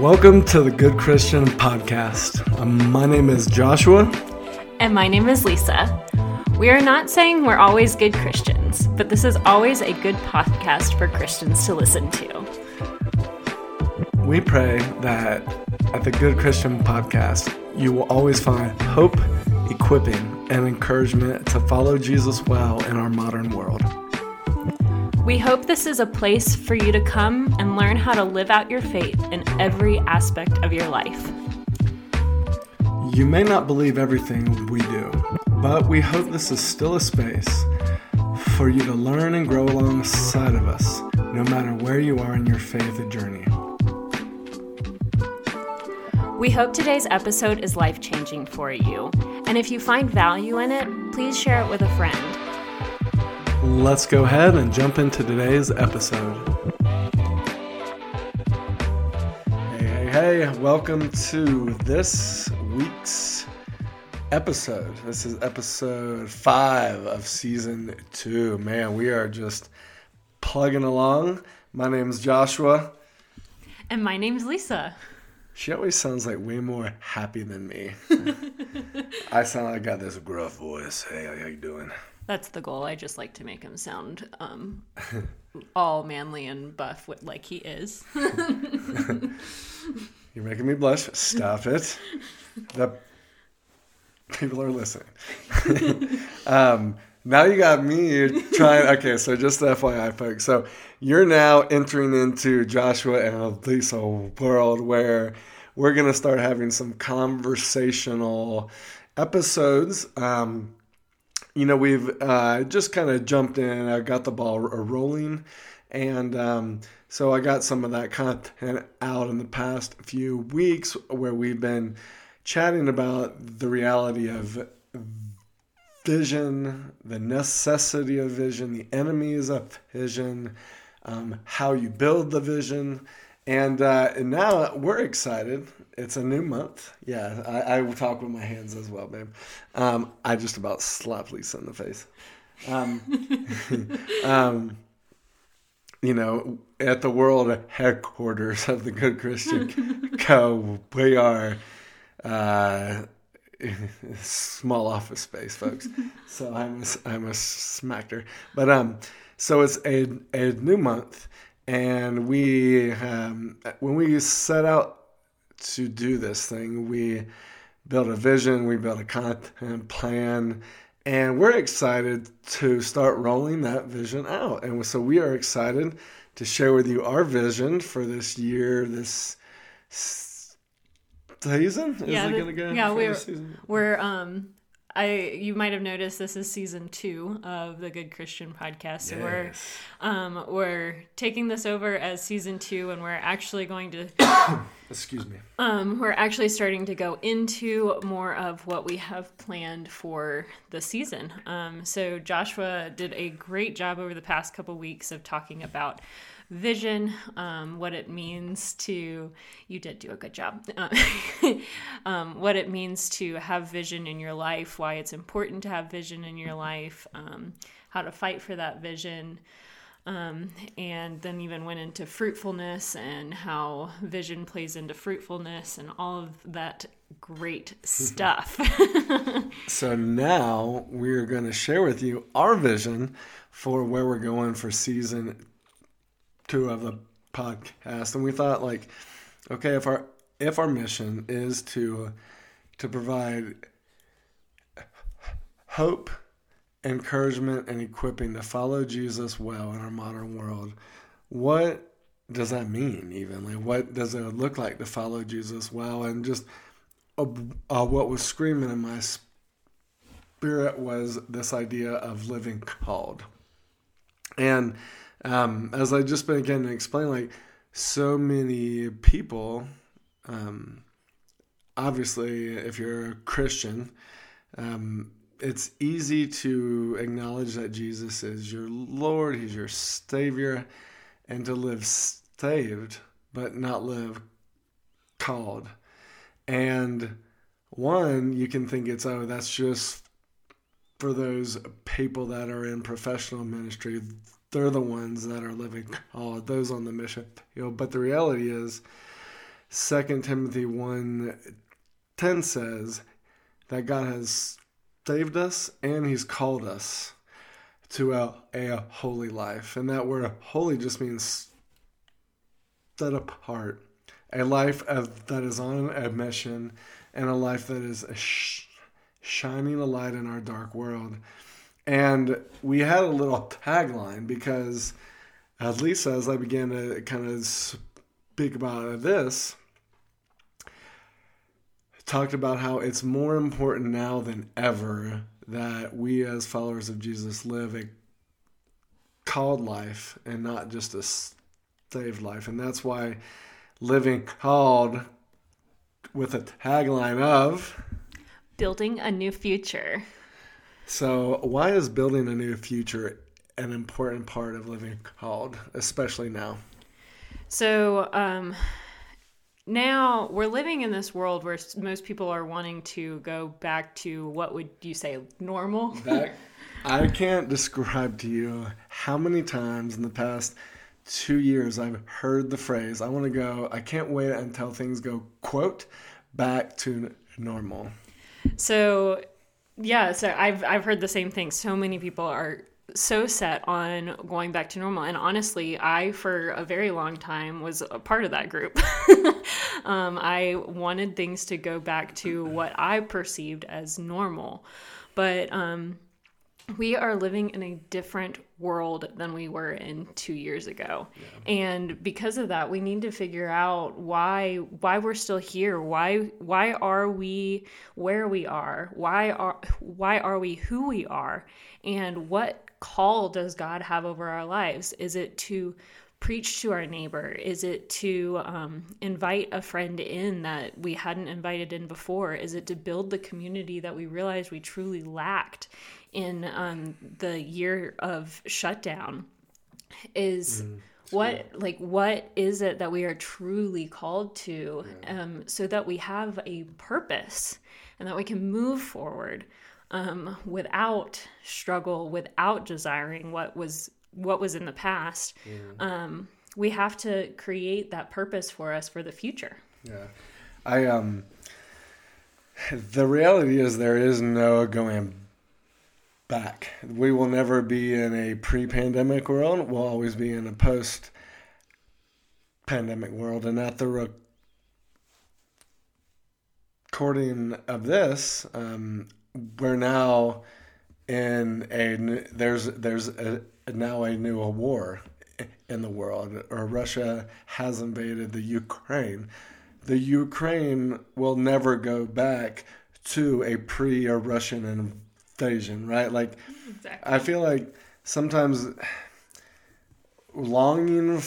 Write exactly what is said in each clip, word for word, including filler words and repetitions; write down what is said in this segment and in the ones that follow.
Welcome to the Good Christian Podcast. Um, my name is Joshua. And my name is Lisa. We are not saying we're always good Christians, but this is always a good podcast for Christians to listen to. We pray that at the Good Christian Podcast, you will always find hope, equipping, and encouragement to follow Jesus well in our modern world. We hope this is a place for you to come and learn how to live out your faith in every aspect of your life. You may not believe everything we do, but we hope this is still a space for you to learn and grow alongside of us, no matter where you are in your faith journey. We hope today's episode is life-changing for you, and if you find value in it, please share it with a friend. Let's go ahead and jump into today's episode. Hey, hey, hey, welcome to this week's episode. This is episode five of season two. Man, we are just plugging along. My name's Joshua. And my name's Lisa. She always sounds like way more happy than me. I sound like I got this gruff voice. Hey, how you doing? That's the goal. I just like to make him sound um, all manly and buff like he is. You're making me blush. Stop it. The people are listening. um, now you got me trying. Okay, so just F Y I, folks. So you're now entering into Joshua and Lisa world where we're going to start having some conversational episodes. Um You know, we've uh, just kind of jumped in. I got the ball r- rolling. And um, so I got some of that content out in the past few weeks where we've been chatting about the reality of vision, the necessity of vision, the enemies of vision, um, how you build the vision. And, uh, and now we're excited. It's a new month. Yeah, I, I will talk with my hands as well, babe. Um, I just about slapped Lisa in the face. Um, um, you know, at the world headquarters of the Good Christian Co., we are uh, small office space, folks. So I'm a, I'm a smacker. But um, so it's a, a new month. And we, um, when we set out to do this thing, we built a vision, we built a content plan, and we're excited to start rolling that vision out. And so we are excited to share with you our vision for this year, this season. Is yeah, it going to go? Yeah, we're, we're, um, I, you might have noticed this is season two of the Good Christian Podcast. So yes. we're, um, we're taking this over as season two, and we're actually going to, excuse me. Um, we're actually starting to go into more of what we have planned for the season. Um, so Joshua did a great job over the past couple weeks of talking about vision, um, what it means to, you did do a good job, uh, um, what it means to have vision in your life, why it's important to have vision in your life, um, how to fight for that vision, um, and then even went into fruitfulness and how vision plays into fruitfulness and all of that great stuff. So now we're going to share with you our vision for where we're going for season two of the podcast. And we thought, like, okay, if our if our mission is to to provide hope, encouragement, and equipping to follow Jesus well in our modern world, what does that mean even? Like, what does it look like to follow Jesus well? And just uh, uh, what was screaming in my spirit was this idea of living called. And Um, as I just been again to explain, like, so many people, um, obviously, if you're a Christian, um, it's easy to acknowledge that Jesus is your Lord, He's your Savior, and to live saved, but not live called. And one, you can think it's, oh, that's just for those people that are in professional ministry. They're the ones that are living all those on the mission, you know, but the reality is Second Timothy one ten says that God has saved us and he's called us to a, a holy life. And that word holy just means set apart. A life of, that is on a mission, and a life that is a sh- shining a light in our dark world. And we had a little tagline because, as Lisa, as I began to kind of speak about this, talked about how it's more important now than ever that we as followers of Jesus live a called life and not just a saved life. And that's why living called with a tagline of building a new future. So why is building a new future an important part of living called, especially now? So um, now we're living in this world where most people are wanting to go back to, what would you say, normal? That, I can't describe to you how many times in the past two years I've heard the phrase, I want to go, I can't wait until things go, quote, back to normal. So, yeah, so I've I've heard the same thing. So many people are so set on going back to normal. And honestly, I, for a very long time, was a part of that group. um, I wanted things to go back to what I perceived as normal. But um, we are living in a different world than we were in two years ago. Yeah. And because of that, we need to figure out why why we're still here. Why why are we where we are? Why are why are we who we are? And what call does God have over our lives? Is it to preach to our neighbor? Is it to um, invite a friend in that we hadn't invited in before? Is it to build the community that we realized we truly lacked in um, the year of shutdown? Is mm, what, yeah. like, what is it that we are truly called to, yeah. um, so that we have a purpose and that we can move forward um, without struggle, without desiring what was what was in the past. Yeah. Um, we have to create that purpose for us for the future. Yeah. I, um, the reality is there is no going back. We will never be in a pre-pandemic world. We'll always be in a post-pandemic world. And at the recording of this, um, we're now in a, there's, there's a, now a new war in the world, or Russia has invaded the Ukraine. The Ukraine will never go back to a pre or Russian invasion, right? Like, exactly. I feel like sometimes longing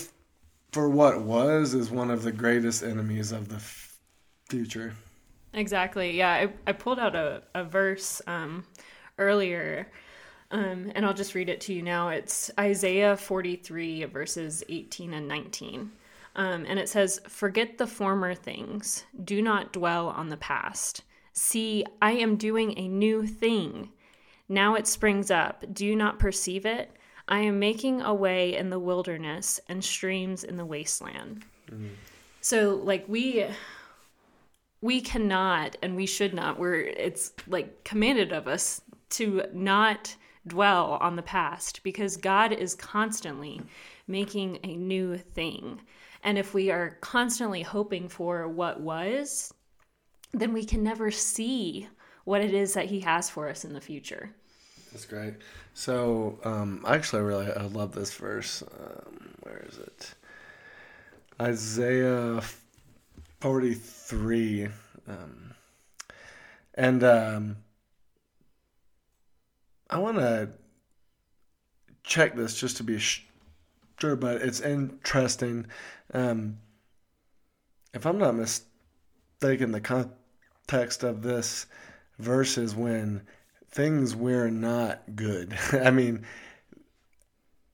for what was is one of the greatest enemies of the f- future. Exactly. Yeah. I, I pulled out a, a verse um, earlier. Um, and I'll just read it to you now. It's Isaiah forty-three, verses eighteen and nineteen. Um, and it says, "Forget the former things. Do not dwell on the past. See, I am doing a new thing. Now it springs up. Do you not perceive it? I am making a way in the wilderness and streams in the wasteland." Mm-hmm. So, like, we... we cannot, and we should not, we're, it's like commanded of us to not dwell on the past, because God is constantly making a new thing. And if we are constantly hoping for what was, then we can never see what it is that he has for us in the future. That's great. So, um, actually, I really, I love this verse. Um, where is it? Isaiah forty-three, um, and um, I want to check this just to be sure, but it's interesting. Um, if I'm not mistaken, the context of this verse is when things were not good. I mean,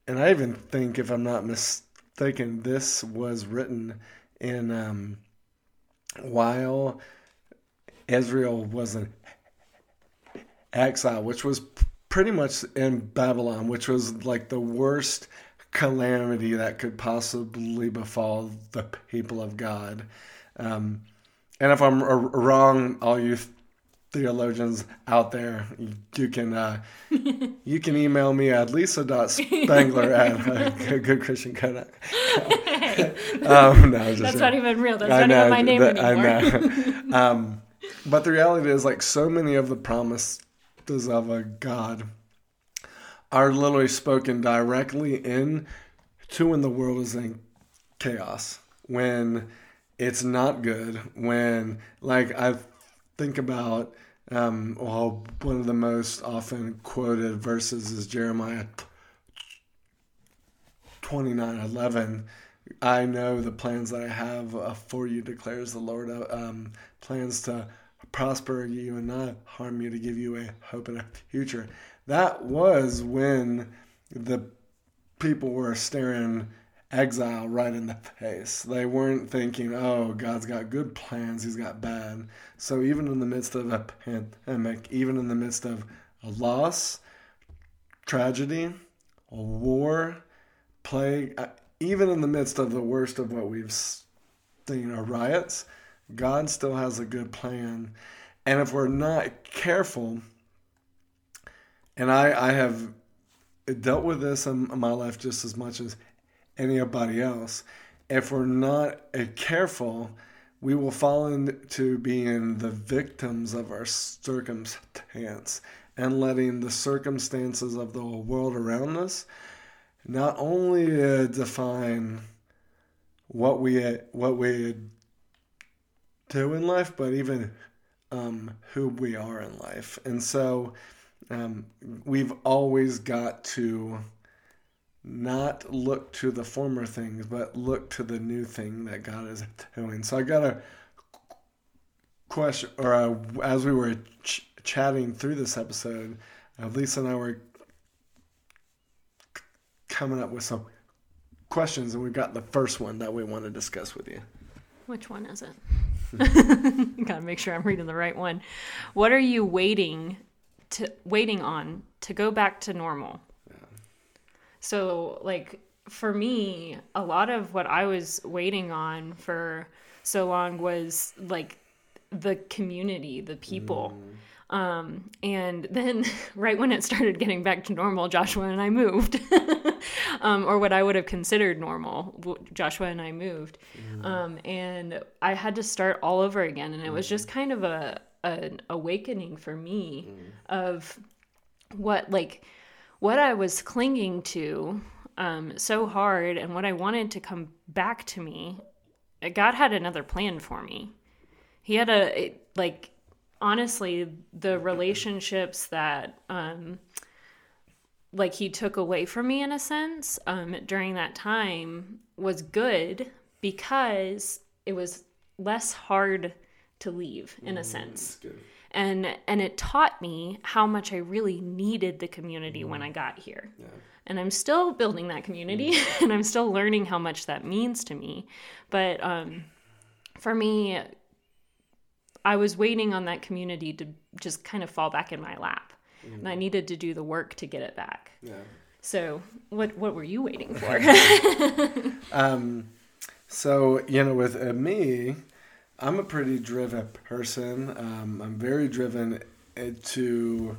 and I even think, if I'm not mistaken, this was written in... Um, while Israel was in exile, which was pretty much in Babylon, which was like the worst calamity that could possibly befall the people of God. Um, and if I'm r- wrong, all you theologians out there, you can uh, you can email me at lisa dot spangler at uh, Good Christian Codec. um, no, That's saying. Not even real. That's I not know, even my name that, anymore. I know. um, but the reality is, like, so many of the promises of a God are literally spoken directly in to when the world is in chaos, when it's not good, when, like, I think about, um, well, one of the most often quoted verses is Jeremiah twenty-nine eleven. I know the plans that I have uh, for you, declares the Lord, uh, um, plans to prosper you and not harm you, to give you a hope and a future. That was when the people were staring exile right in the face. They weren't thinking, oh, God's got good plans, he's got bad. So even in the midst of a pandemic, even in the midst of a loss, tragedy, a war, plague, even in the midst of the worst of what we've seen, or riots, God still has a good plan. And if we're not careful, and I, I have dealt with this in my life just as much as anybody else, if we're not careful, we will fall into being the victims of our circumstance and letting the circumstances of the world around us not only uh, define what we uh, what we do in life, but even um, who we are in life. And so um, we've always got to not look to the former things, but look to the new thing that God is doing. So I got a question, or a, as we were ch- chatting through this episode, uh, Lisa and I were c- coming up with some questions, and we've got the first one that we want to discuss with you. Which one is it? Gotta make sure I'm reading the right one. What are you waiting to waiting on to go back to normal? So, like, for me, a lot of what I was waiting on for so long was, like, the community, the people. Mm. Um, and then right when it started getting back to normal, Joshua and I moved. um, or what I would have considered normal, Joshua and I moved. Mm. Um, and I had to start all over again. And it was just kind of a an awakening for me mm. of what, like... what I was clinging to um, so hard and what I wanted to come back to me. God had another plan for me. He had a, it, like, honestly, the relationships that, um, like, he took away from me in a sense um, during that time was good because it was less hard to leave in mm, a sense. And and it taught me how much I really needed the community mm. when I got here. Yeah. And I'm still building that community mm. and I'm still learning how much that means to me. But um, for me, I was waiting on that community to just kind of fall back in my lap. Mm. And I needed to do the work to get it back. Yeah. So what, what were you waiting for? um, so, you know, with uh, me... I'm a pretty driven person. Um, I'm very driven to,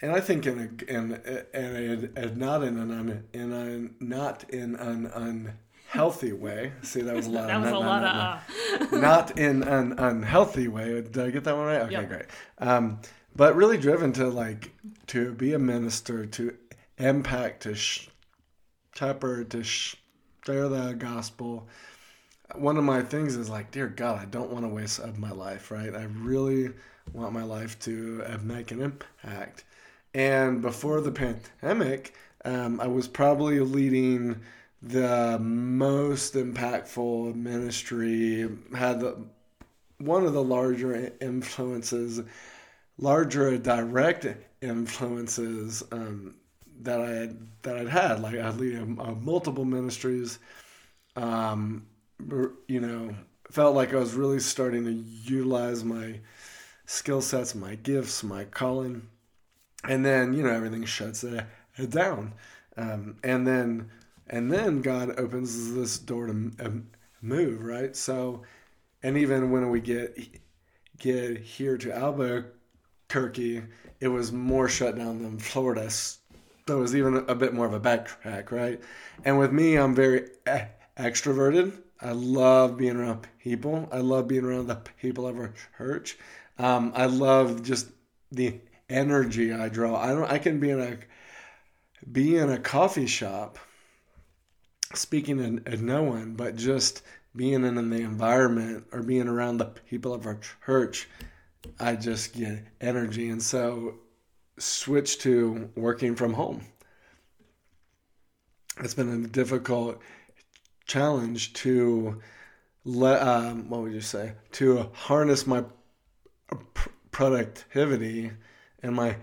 and I think in a in and and not in an un, in a, not in an unhealthy way. See, that was a lot. that of, was not, a not, lot not, of. Not, not in an unhealthy way. Did I get that one right? Okay, yep. Great. Um, but really driven to like to be a minister, to impact, to sh- shepherd, to sh- share the gospel. One of my things is like, dear God, I don't want to waste up my life, right? I really want my life to make an impact. And before the pandemic, um, I was probably leading the most impactful ministry, had the, one of the larger influences, larger direct influences um, that I had, that I'd had. Like I lead uh, multiple ministries. Um, you know, felt like I was really starting to utilize my skill sets, my gifts, my calling. And then, you know, everything shuts down. Um, and then, and then God opens this door to move, right? So And even when we get get here to Albuquerque, it was more shut down than Florida. So it was even a bit more of a backtrack, right? And with me, I'm very extroverted. I love being around people. I love being around the people of our church. Um, I love just the energy I draw. I don't. I can be in a be in a coffee shop, speaking to no one, but just being in the environment or being around the people of our church, I just get energy. And so, switch to working from home. It's been a difficult challenge to let. Um, what would you say? To harness my productivity and my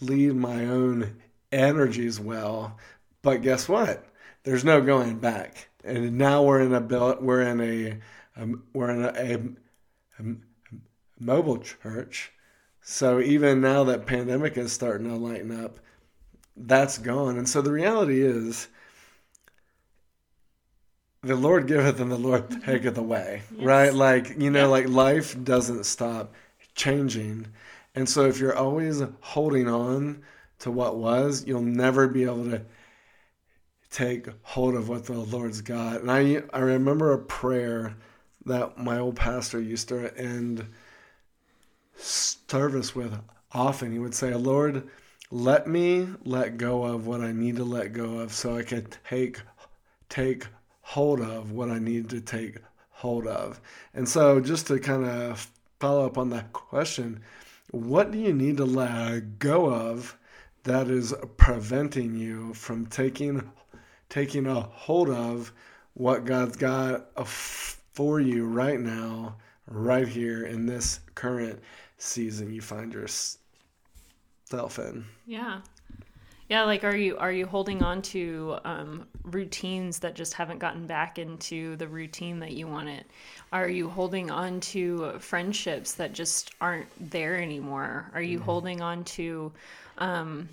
lead my own energies well. But guess what? There's no going back. And now we're in a we're in a um, we're in a, a, a mobile church. So even now that pandemic is starting to lighten up, that's gone. And so the reality is, the Lord giveth and the Lord taketh away, yes. Right? Like, you know, yeah. Like life doesn't stop changing. And so if you're always holding on to what was, you'll never be able to take hold of what the Lord's got. And I I remember a prayer that my old pastor used to end service with often. He would say, Lord, let me let go of what I need to let go of so I can take take hold of what I need to take hold of. And so just to kind of follow up on that question, what do you need to let go of that is preventing you from taking taking a hold of what God's got for you right now, right here in this current season you find yourself in? Yeah. Yeah, like are you are you holding on to um, routines that just haven't gotten back into the routine that you wanted? Are you holding on to friendships that just aren't there anymore? Are you mm-hmm. holding on to um,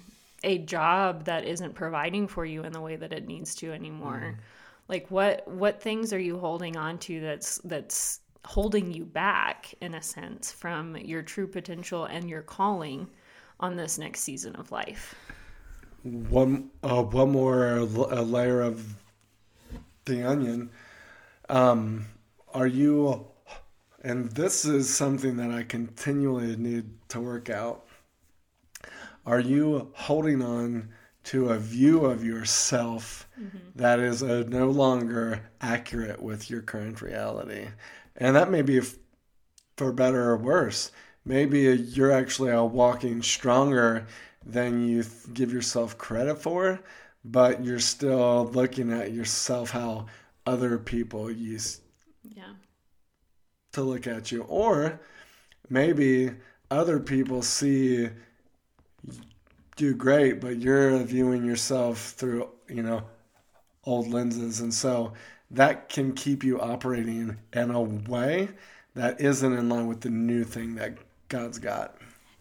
a job that isn't providing for you in the way that it needs to anymore? Mm-hmm. Like what what things are you holding on to that's that's holding you back in a sense from your true potential and your calling on this next season of life? One uh, one more layer of the onion. Um, are you, and this is something that I continually need to work out. Are you holding on to a view of yourself mm-hmm. that is uh, no longer accurate with your current reality? And that may be f- for better or worse. Maybe a, you're actually a walking stronger than you give yourself credit for, but you're still looking at yourself how other people used yeah. to look at you. Or maybe other people see you do great, but you're viewing yourself through, you know, old lenses. And so that can keep you operating in a way that isn't in line with the new thing that God's got.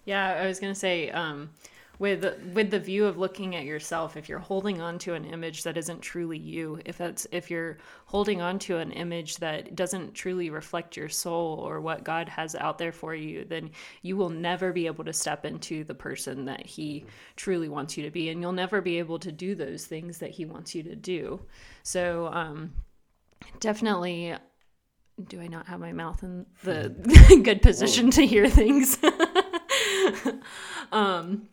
Yeah, I was going to say... Um... With with the view of looking at yourself, if you're holding on to an image that isn't truly you, if that's if you're holding on to an image that doesn't truly reflect your soul or what God has out there for you, then you will never be able to step into the person that He truly wants you to be, and you'll never be able to do those things that He wants you to do. So um, definitely, do I not have my mouth in the good position Whoa. To hear things? um.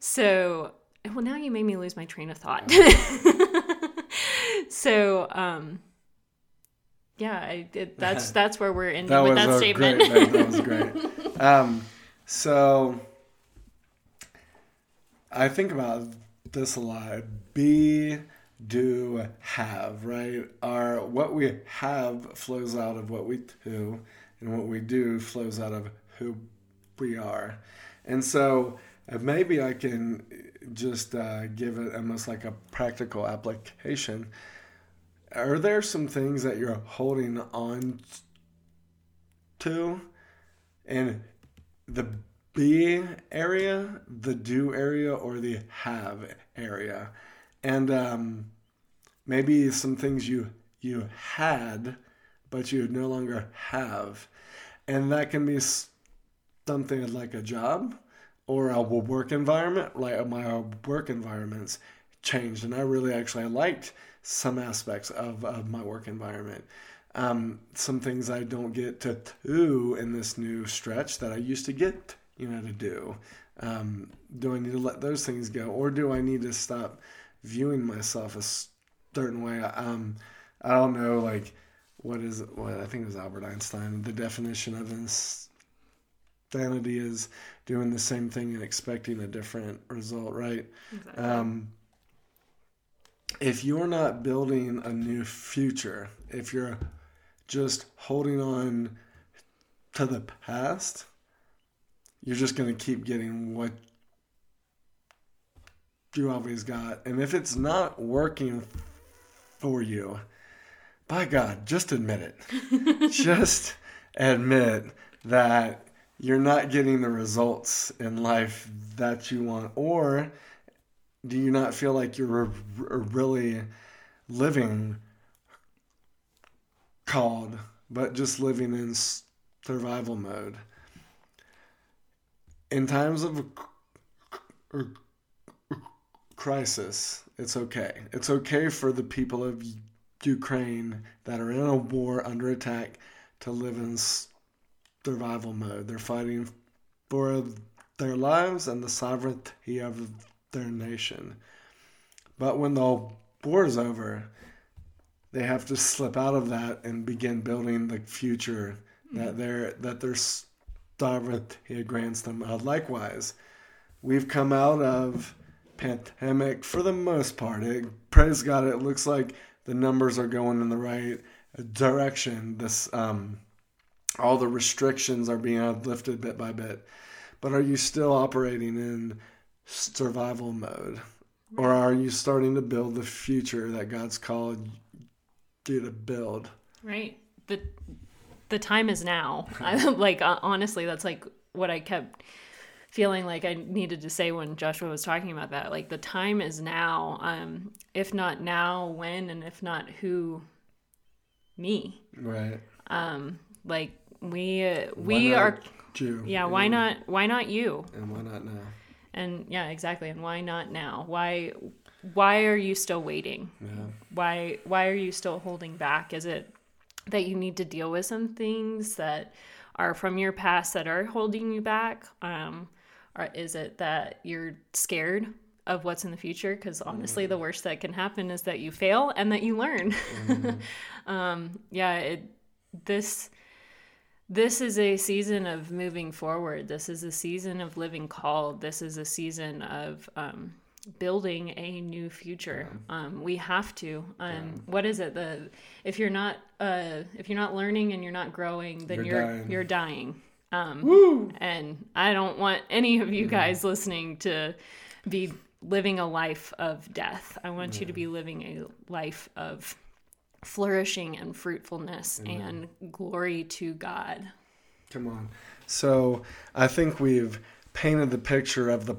So, well, now you made me lose my train of thought. so, um, yeah, I, it, that's that's where we're ending that with that statement. Great, that was great. Um, so, I think about this a lot. Be, do, have, right? Our, what we have flows out of what we do, and what we do flows out of who we are. And so... Maybe I can just uh, give it almost like a practical application. Are there some things that you're holding on to? And the be area, the do area, or the have area? And um, maybe some things you you had but you no longer have. And that can be something like a job or a work environment. Like my work environments changed, and I really actually liked some aspects of, of my work environment. Um, some things I don't get to do in this new stretch that I used to get, you know, to do. Um, do I need to let those things go, or do I need to stop viewing myself a certain way? Um, I don't know, like, what is it? Well, I think it was Albert Einstein. The definition of insanity is doing the same thing and expecting a different result, right? Exactly. Um, if you're not building a new future, if you're just holding on to the past, you're just going to keep getting what you always got. And if it's not working for you, by God, just admit it. Just admit that you're not getting the results in life that you want. Or do you not feel like you're really living called, but just living in survival mode? In times of crisis, it's okay. It's okay for the people of Ukraine that are in a war under attack to live in survival mode. They're fighting for their lives and the sovereignty of their nation. But when the war is over, they have to slip out of that and begin building the future mm-hmm. that they're that they're. Sovereignty grants them. Uh, likewise, we've come out of pandemic for the most part. It, praise God, it looks like the numbers are going in the right direction. This, um, all the restrictions are being lifted bit by bit. But are you still operating in survival mode? Or are you starting to build the future that God's called you to build? Right. The... The time is now. I, like, honestly, that's like what I kept feeling like I needed to say when Joshua was talking about that. Like, the time is now. Um, if not now, when? And if not who? Me. Right. Um, like we uh, we are. You? Yeah. And why not? Why not you? And why not now? And yeah, exactly. And why not now? Why? Why are you still waiting? Yeah. Why? Why are you still holding back? Is it that you need to deal with some things that are from your past that are holding you back? Um, or is it that you're scared of what's in the future? Because honestly, mm. the worst that can happen is that you fail and that you learn. Mm. um, yeah, it, this this is a season of moving forward. This is a season of living called. This is a season of um, building a new future. Yeah. Um, we have to. Um, yeah. What is it? The if you're not uh, if you're not learning and you're not growing, then you're you're dying. You're dying. Um, Woo! And I don't want any of you yeah. guys listening to be living a life of death. I want yeah. you to be living a life of flourishing and fruitfulness yeah. and glory to God. Come on. So I think we've painted the picture of the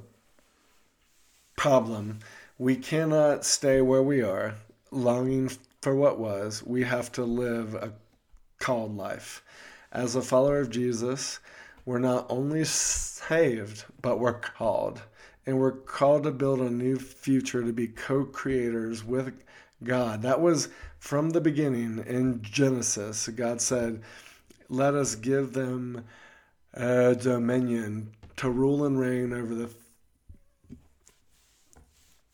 problem. We cannot stay where we are, longing for what was. We have to live a called life. As a follower of Jesus, we're not only saved, but we're called. And we're called to build a new future, to be co-creators with God. That was from the beginning in Genesis. God said, let us give them a dominion to rule and reign over the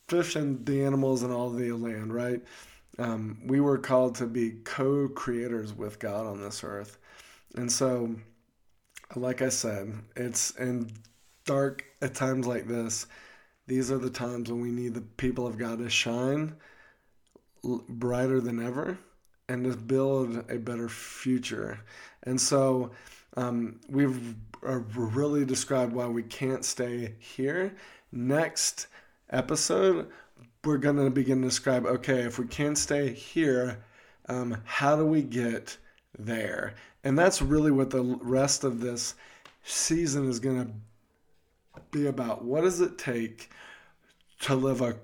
fish and the animals and all the land, right? Um, we were called to be co-creators with God on this earth. And so, like I said, it's in dark at times like this. These are the times when we need the people of God to shine brighter than ever and to build a better future. And so um, we've uh, really described why we can't stay here. Next episode, we're going to begin to describe, okay, if we can't stay here, um, how do we get there? And that's really what the rest of this season is going to be about. What does it take to live a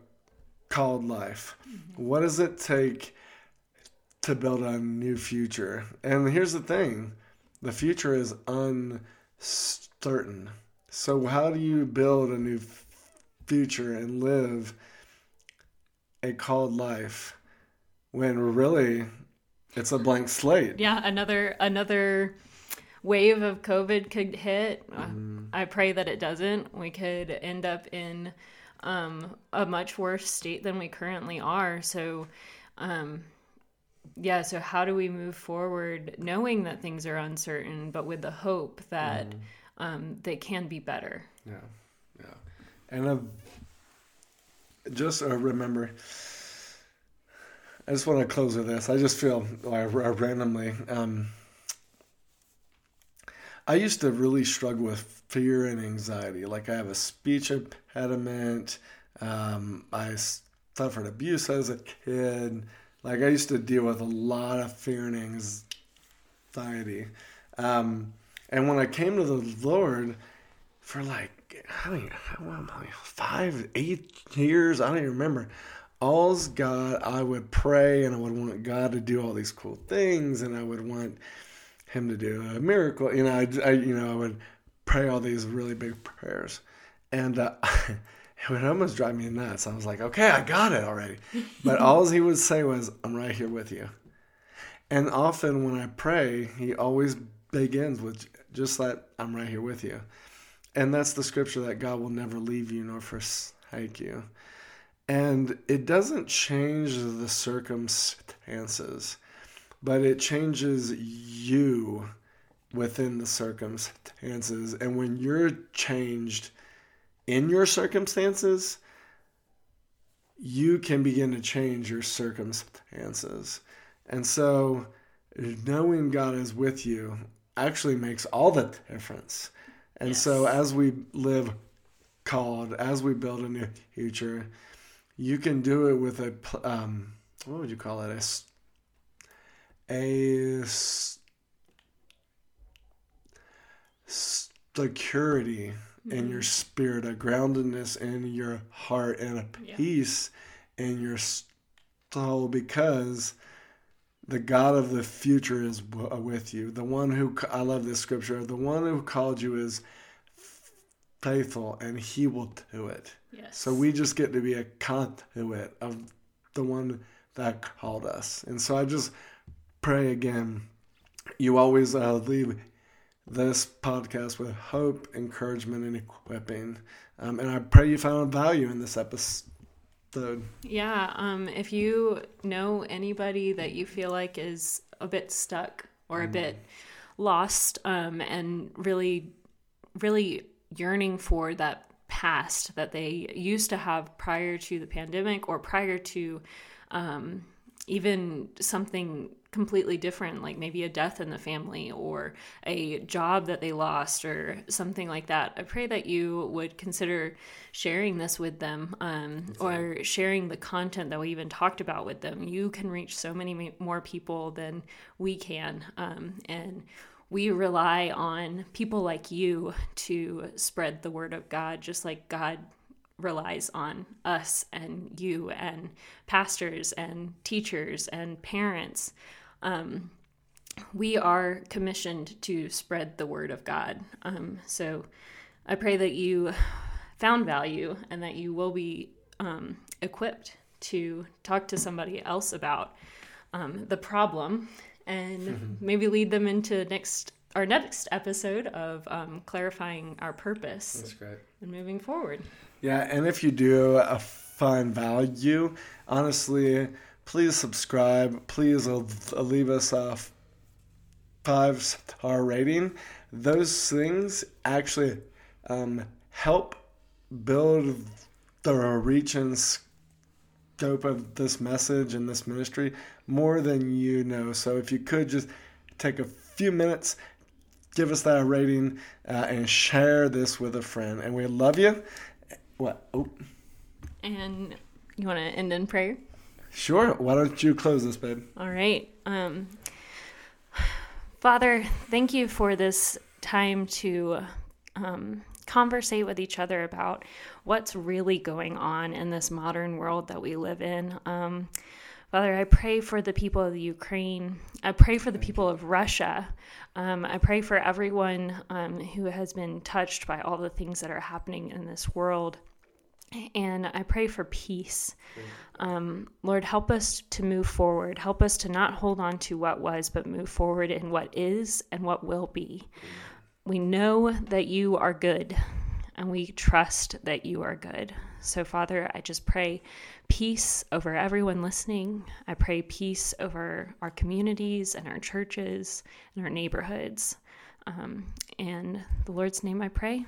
called life? What does it take to build a new future. And here's the thing. The future is uncertain. So how do you build a new future and live a called life when really it's a blank slate? Yeah, another another wave of COVID could hit. Mm. I pray that it doesn't. We could end up in um, a much worse state than we currently are. So, um, yeah, so how do we move forward knowing that things are uncertain, but with the hope that mm. um, they can be better? Yeah, yeah. And I've, just uh, remember, I just want to close with this. I just feel like randomly, um, I used to really struggle with fear and anxiety. Like I have a speech impediment. Um, I suffered abuse as a kid. Like I used to deal with a lot of fear and anxiety. Um, and when I came to the Lord for like, I don't even, well, five, eight years, I don't even remember. All's God, I would pray and I would want God to do all these cool things and I would want Him to do a miracle. You know, I, I, you know, I would pray all these really big prayers. And uh, it would almost drive me nuts. I was like, okay, I got it already. But all He would say was, I'm right here with you. And often when I pray, He always begins with just that, I'm right here with you. And that's the scripture that God will never leave you nor forsake you. And it doesn't change the circumstances, but it changes you within the circumstances. And when you're changed in your circumstances, you can begin to change your circumstances. And so knowing God is with you actually makes all the difference. And yes. So as we live called, as we build a new future, you can do it with a, um, what would you call it? A, a s- security mm-hmm. in your spirit, a groundedness in your heart, and a peace yeah. in your soul, because the God of the future is w- with you. The one who, I love this scripture, the one who called you is faithful and He will do it. Yes. So we just get to be a conduit of the one that called us. And so I just pray again, you always uh, leave this podcast with hope, encouragement, and equipping. Um, and I pray you found value in this episode. So. Yeah, um, if you know anybody that you feel like is a bit stuck or a mm. bit lost um, and really, really yearning for that past that they used to have prior to the pandemic or prior to um, even something completely different, like maybe a death in the family or a job that they lost or something like that, I pray that you would consider sharing this with them um, or right. sharing the content that we even talked about with them. You can reach so many more people than we can. Um, and we rely on people like you to spread the word of God, just like God relies on us and you and pastors and teachers and parents. Um, we are commissioned to spread the word of God. Um, so I pray that you found value and that you will be um, equipped to talk to somebody else about um, the problem and mm-hmm. maybe lead them into next our next episode of um, clarifying our purpose. That's great. And moving forward. Yeah, and if you do uh, find value, honestly, please subscribe. Please uh, leave us a five-star rating. Those things actually um, help build the reach and scope of this message and this ministry more than you know. So if you could just take a few minutes, give us that rating, uh, and share this with a friend. And we love you. What? Oh. And you want to end in prayer? Sure. Why don't you close this, babe? All right. Um, Father, thank you for this time to um, conversate with each other about what's really going on in this modern world that we live in. Um, Father, I pray for the people of the Ukraine. I pray for the people of Russia. Um, I pray for everyone um, who has been touched by all the things that are happening in this world. And I pray for peace. Um, Lord, help us to move forward. Help us to not hold on to what was, but move forward in what is and what will be. We know that you are good, and we trust that you are good. So, Father, I just pray peace over everyone listening. I pray peace over our communities and our churches and our neighborhoods. Um, and in the Lord's name I pray.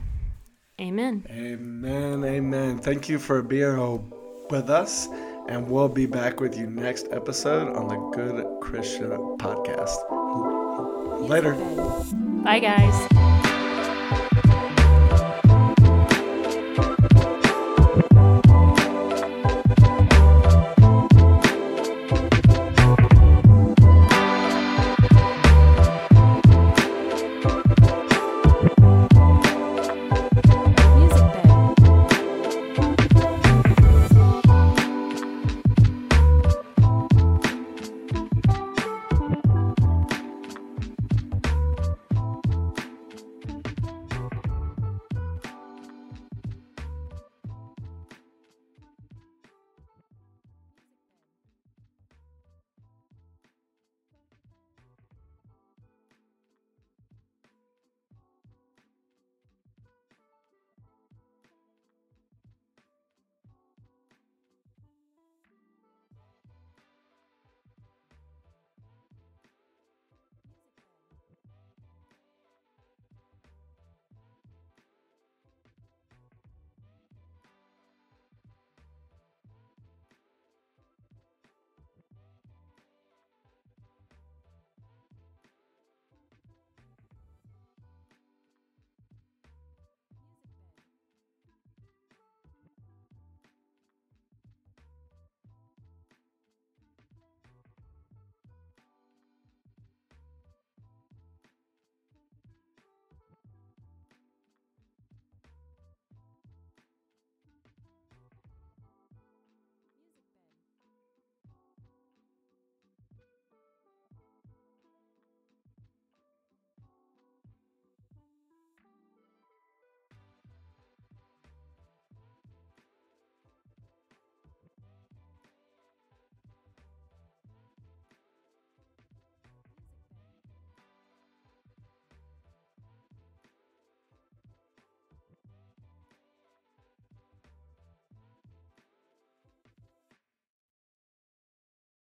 Amen. Amen. Amen. Thank you for being with us, and we'll be back with you next episode on the Good Christian Podcast. Later. Bye, guys.